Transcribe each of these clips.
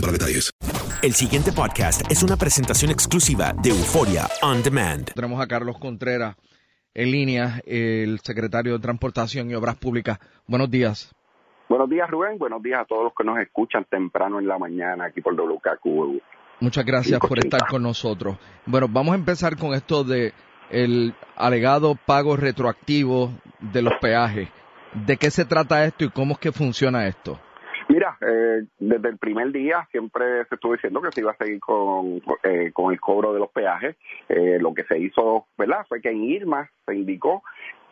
para detalles. El siguiente podcast es una presentación exclusiva de Euforia On Demand. Tenemos a Carlos Contreras en línea, el secretario de Transportación y Obras Públicas. Buenos días. Buenos días, Rubén. Buenos días a todos los que nos escuchan temprano en la mañana aquí por WKAQ. Muchas gracias por estar con nosotros. Bueno, vamos a empezar con esto de el alegado pago retroactivo de los peajes. ¿De qué se trata esto y cómo es que funciona esto? Mira, desde el primer día siempre se estuvo diciendo que se iba a seguir con el cobro de los peajes. Lo que se hizo, ¿verdad?, fue que en Irma se indicó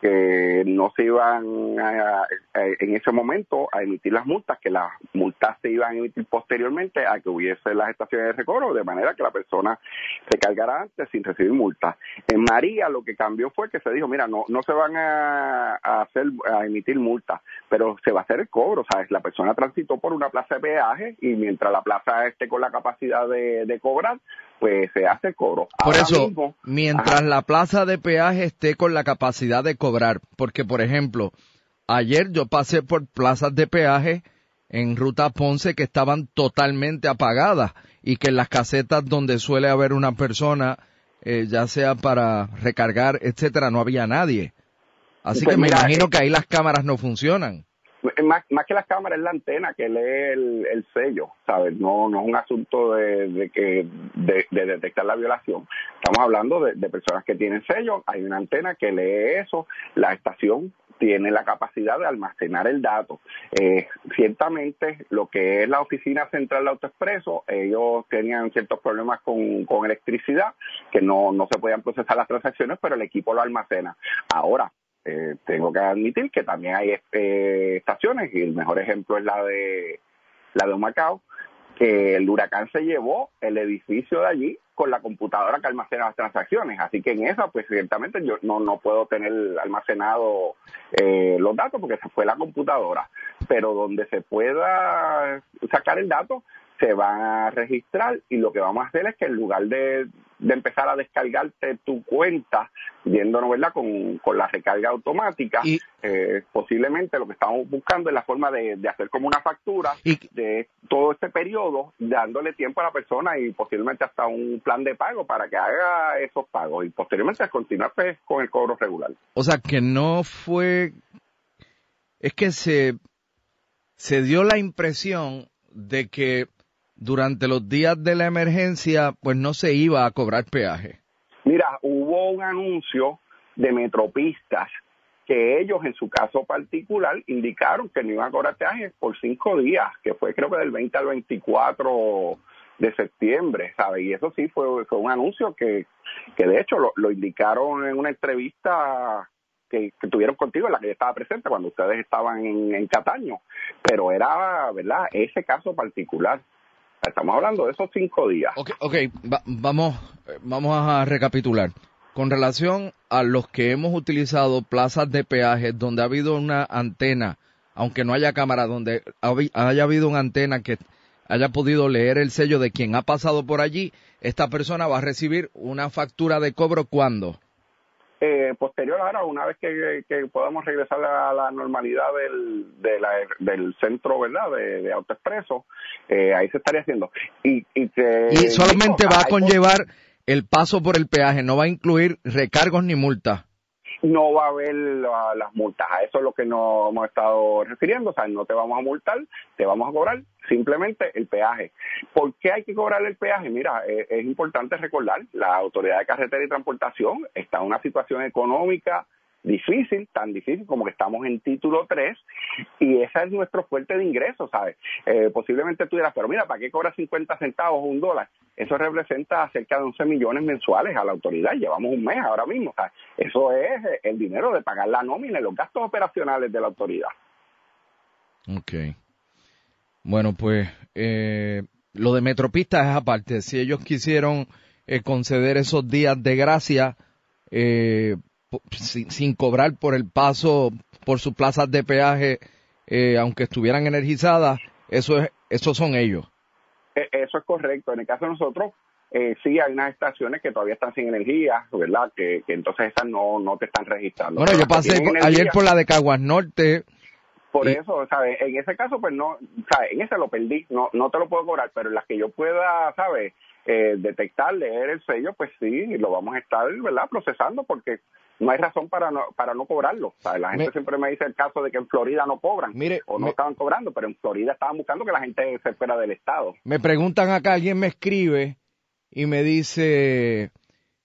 que no se iban en ese momento a emitir las multas, que las multas se iban a emitir posteriormente a que hubiese las estaciones de recobro, de manera que la persona se cargara antes sin recibir multas. En María lo que cambió fue que se dijo, mira, no se van a emitir multas, pero se va a hacer el cobro, ¿sabes? La persona transitó por una plaza de peaje y mientras la plaza esté con la capacidad de cobrar, pues se hace el cobro. Por ahora eso, mismo, mientras la plaza de peaje esté con la capacidad de cobrar, porque por ejemplo, ayer yo pasé por plazas de peaje en Ruta Ponce que estaban totalmente apagadas y que en las casetas donde suele haber una persona, ya sea para recargar, etcétera, no había nadie. Así pues, que me imagino que ahí las cámaras no funcionan. Más que las cámaras es la antena que lee el sello, ¿sabes? No es un asunto de detectar la violación. Estamos hablando de personas que tienen sello, hay una antena que lee eso, la estación tiene la capacidad de almacenar el dato. Ciertamente, lo que es la oficina central de Autoexpreso, ellos tenían ciertos problemas con electricidad, que no se podían procesar las transacciones, pero el equipo lo almacena. Ahora, tengo que admitir que también hay estaciones, y el mejor ejemplo es la de Macao, que el huracán se llevó el edificio de allí con la computadora que almacena las transacciones, así que en esa pues ciertamente yo no puedo tener almacenado los datos porque se fue la computadora, pero donde se pueda sacar el dato se va a registrar y lo que vamos a hacer es que en lugar de empezar a descargarte tu cuenta, yéndonos, ¿verdad?, con la recarga automática, posiblemente lo que estamos buscando es la forma de hacer como una factura de todo este periodo, dándole tiempo a la persona y posiblemente hasta un plan de pago para que haga esos pagos y posteriormente continuar pues, con el cobro regular. O sea, que no fue... Es que se dio la impresión de que durante los días de la emergencia, pues no se iba a cobrar peaje. Mira, hubo un anuncio de Metropistas que ellos en su caso particular indicaron que no iban a cobrar peajes por 5 días, que fue creo que del 20 al 24 de septiembre, ¿sabes? Y eso sí fue un anuncio que de hecho lo indicaron en una entrevista que tuvieron contigo, en la que yo estaba presente cuando ustedes estaban en Cataño, pero era, ¿verdad?, ese caso particular. Estamos hablando de esos 5 días. Vamos a recapitular. Con relación a los que hemos utilizado plazas de peaje donde ha habido una antena, aunque no haya cámara, donde haya habido una antena que haya podido leer el sello de quien ha pasado por allí, esta persona va a recibir una factura de cobro ¿cuándo? Posterior ahora, una vez que podamos regresar a la normalidad del centro, ¿verdad?, de Autoexpreso, ahí se estaría haciendo. Y solamente va a conllevar el paso por el peaje, no va a incluir recargos ni multas. No va a haber las multas, a eso es lo que nos hemos estado refiriendo, o sea, no te vamos a multar, te vamos a cobrar simplemente el peaje. ¿Por qué hay que cobrar el peaje? Mira, es importante recordar, la Autoridad de Carretera y Transportación está en una situación económica difícil, tan difícil como que estamos en título 3 y esa es nuestro fuerte de ingresos, ¿sabes? Posiblemente tú dirás, pero mira, ¿para qué cobras 50 centavos o un dólar? Eso representa cerca de 11 millones mensuales a la autoridad, llevamos un mes ahora mismo, ¿sabes? Eso es el dinero de pagar la nómina y los gastos operacionales de la autoridad. Ok. Bueno, pues lo de Metropistas es aparte. Si ellos quisieron conceder esos días de gracia sin cobrar por el paso por sus plazas de peaje, aunque estuvieran energizadas, esos son ellos. Eso es correcto. En el caso de nosotros, sí hay unas estaciones que todavía están sin energía, ¿verdad? Que entonces esas no te están registrando. Bueno, yo pasé ayer por la de Caguas Norte. Por eso, ¿sabes? En ese caso, pues no, ¿sabes? En ese lo perdí, no te lo puedo cobrar, pero en las que yo pueda, ¿sabes? Detectar, leer el sello, pues sí, lo vamos a estar, ¿verdad?, procesando, porque no hay razón para no cobrarlo. ¿Sabes? La gente siempre me dice el caso de que en Florida no cobran, estaban cobrando, pero en Florida estaban buscando que la gente se fuera del estado. Me preguntan acá, alguien me escribe y me dice,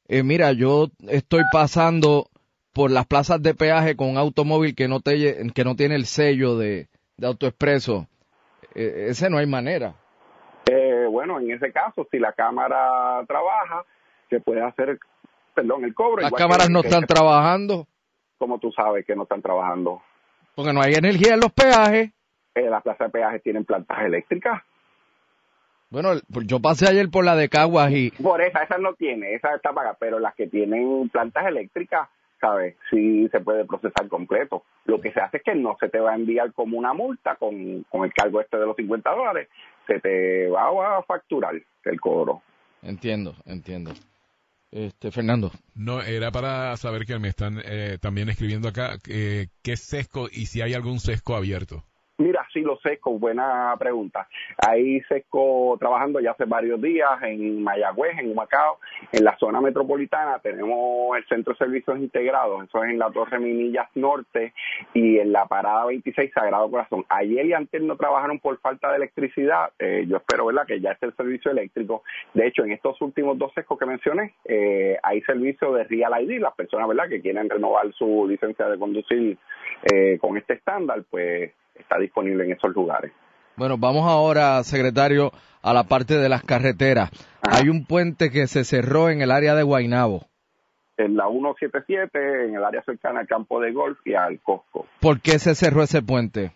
mira, yo estoy pasando por las plazas de peaje con un automóvil que no tiene el sello de Autoexpreso. Ese no hay manera. Bueno, en ese caso, si la cámara trabaja, se puede hacer el cobro. Las cámaras no están trabajando. Como tú sabes que no están trabajando. Porque no hay energía en los peajes. Las plazas de peajes tienen plantas eléctricas. Bueno, yo pasé ayer por la de Caguas y... Por esa no tiene, esa está pagada, pero las que tienen plantas eléctricas, ¿sabes? Sí se puede procesar completo. Lo que se hace es que no se te va a enviar como una multa con el cargo de los $50, se te va a facturar el cobro. Entiendo. Fernando. No, era para saber que me están también escribiendo acá qué sesgo y si hay algún sesgo abierto. Mira, sí, los sesgos, buena pregunta. Hay sesgos trabajando ya hace varios días en Mayagüez, en Macao, en la zona metropolitana. Tenemos el Centro de Servicios Integrados, eso es en la Torre Minillas Norte y en la Parada 26 Sagrado Corazón. Ayer y antes no trabajaron por falta de electricidad. Yo espero, ¿verdad?, que ya esté el servicio eléctrico. De hecho, en estos últimos 2 sesgos que mencioné, hay servicio de Real ID. Las personas, ¿verdad?, que quieren renovar su licencia de conducir con este estándar, pues está disponible en esos lugares. Bueno, vamos ahora, secretario, a la parte de las carreteras. Ajá. Hay un puente que se cerró en el área de Guaynabo. En la 177, en el área cercana al campo de golf y al Costco. ¿Por qué se cerró ese puente?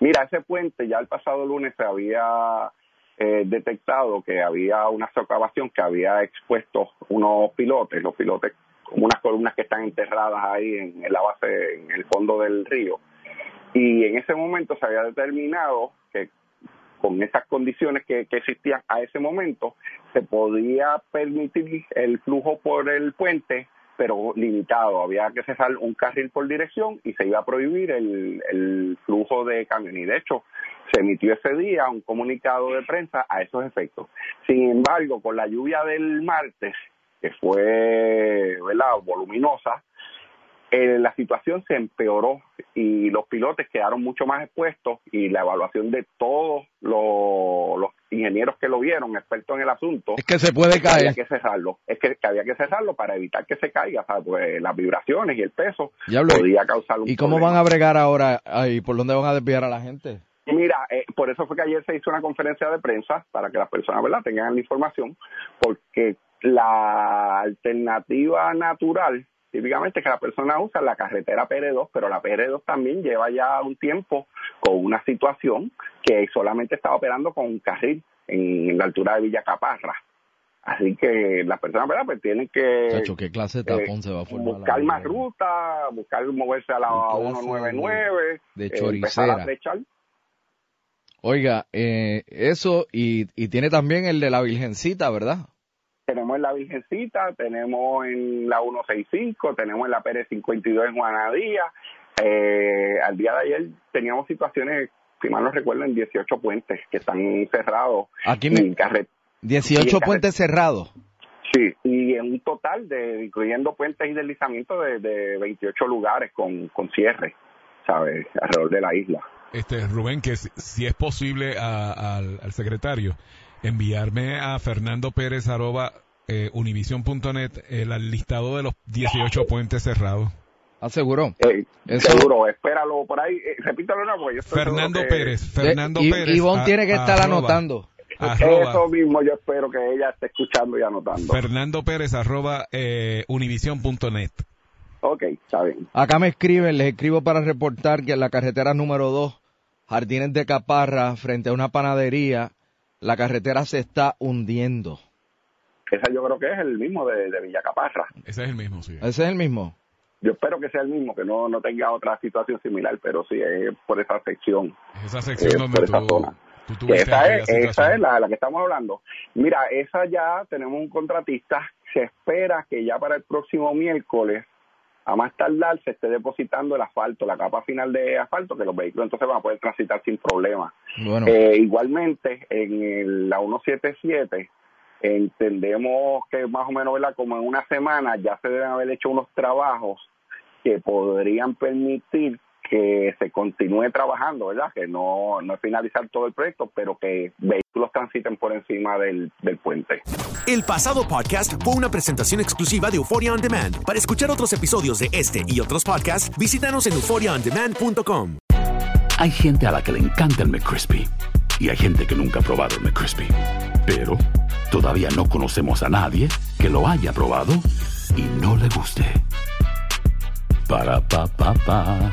Mira, ese puente ya el pasado lunes se había detectado que había una socavación que había expuesto unos pilotes, los pilotes, como unas columnas que están enterradas ahí en la base, en el fondo del río. Y en ese momento se había determinado que con esas condiciones que existían a ese momento se podía permitir el flujo por el puente, pero limitado. Había que cesar un carril por dirección y se iba a prohibir el flujo de camiones. Y de hecho, se emitió ese día un comunicado de prensa a esos efectos. Sin embargo, con la lluvia del martes, que fue, ¿verdad?, voluminosa, la situación se empeoró y los pilotes quedaron mucho más expuestos y la evaluación de todos los ingenieros que lo vieron, expertos en el asunto, es que se puede caer. Había que cerrarlo para evitar que se caiga, ¿sabes? Pues las vibraciones y el peso podía causar un ¿Y cómo problema. Van a bregar ahora ahí? ¿Por dónde van a desviar a la gente? Mira, por eso fue que ayer se hizo una conferencia de prensa para que las personas, ¿verdad?, tengan la información, porque la alternativa natural típicamente que la persona usa la carretera PR-2, pero la PR-2 también lleva ya un tiempo con una situación que solamente está operando con un carril. en la altura de Villa Caparra. Así que las personas, ¿verdad?, pues tienen que ¿qué clase de tapón se va a formar, buscar más rutas, buscar moverse a la 199, de empezar a flechar. Oiga, eso, y tiene también el de la Virgencita, ¿verdad? Tenemos en la Virgencita, tenemos en la 165, tenemos en la PR-52 en Juanadía. Al día de ayer teníamos situaciones, si mal no recuerdo, en 18 puentes que están cerrados. Aquí en 18 puentes cerrados. Sí, y en un total, incluyendo puentes y deslizamientos, de 28 lugares con cierre, ¿sabes?, alrededor de la isla. Rubén, que si es posible al secretario enviarme a fernandopérez@univision.net el listado de los 18 puentes cerrados. ¿Aseguró? Seguro, espéralo por ahí. Repítalo una vez. Fernando Pérez. Ivonne tiene que estar anotando. Eso mismo, yo espero que ella esté escuchando y anotando. fernandopérez@univision.net. Ok, está bien. Acá me escriben, les escribo para reportar que en la carretera número 2, Jardines de Caparra, frente a una panadería, la carretera se está hundiendo. Esa yo creo que es el mismo de Villa Caparra. Ese es el mismo, sí. Ese es el mismo. Yo espero que sea el mismo, que no tenga otra situación similar, pero sí, es por esa sección. Esa sección donde por esa zona. Esa es la que estamos hablando. Mira, esa ya tenemos un contratista. Se espera que ya para el próximo miércoles, a más tardar, se esté depositando el asfalto, la capa final de asfalto, que los vehículos entonces van a poder transitar sin problema. Bueno. Igualmente, en la 177, entendemos que más o menos, ¿verdad?, como en una semana ya se deben haber hecho unos trabajos que podrían permitir que se continúe trabajando, ¿verdad?, que no es finalizar todo el proyecto, pero que vehículos transiten por encima del puente. El pasado podcast fue una presentación exclusiva de Euforia On Demand. Para escuchar otros episodios de este y otros podcasts, visítanos en euphoriaondemand.com. Hay gente a la que le encanta el McCrispy y hay gente que nunca ha probado el McCrispy. Pero todavía no conocemos a nadie que lo haya probado y no le guste. Para pa pa pa.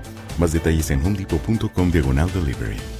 Más detalles en homedepot.com/delivery.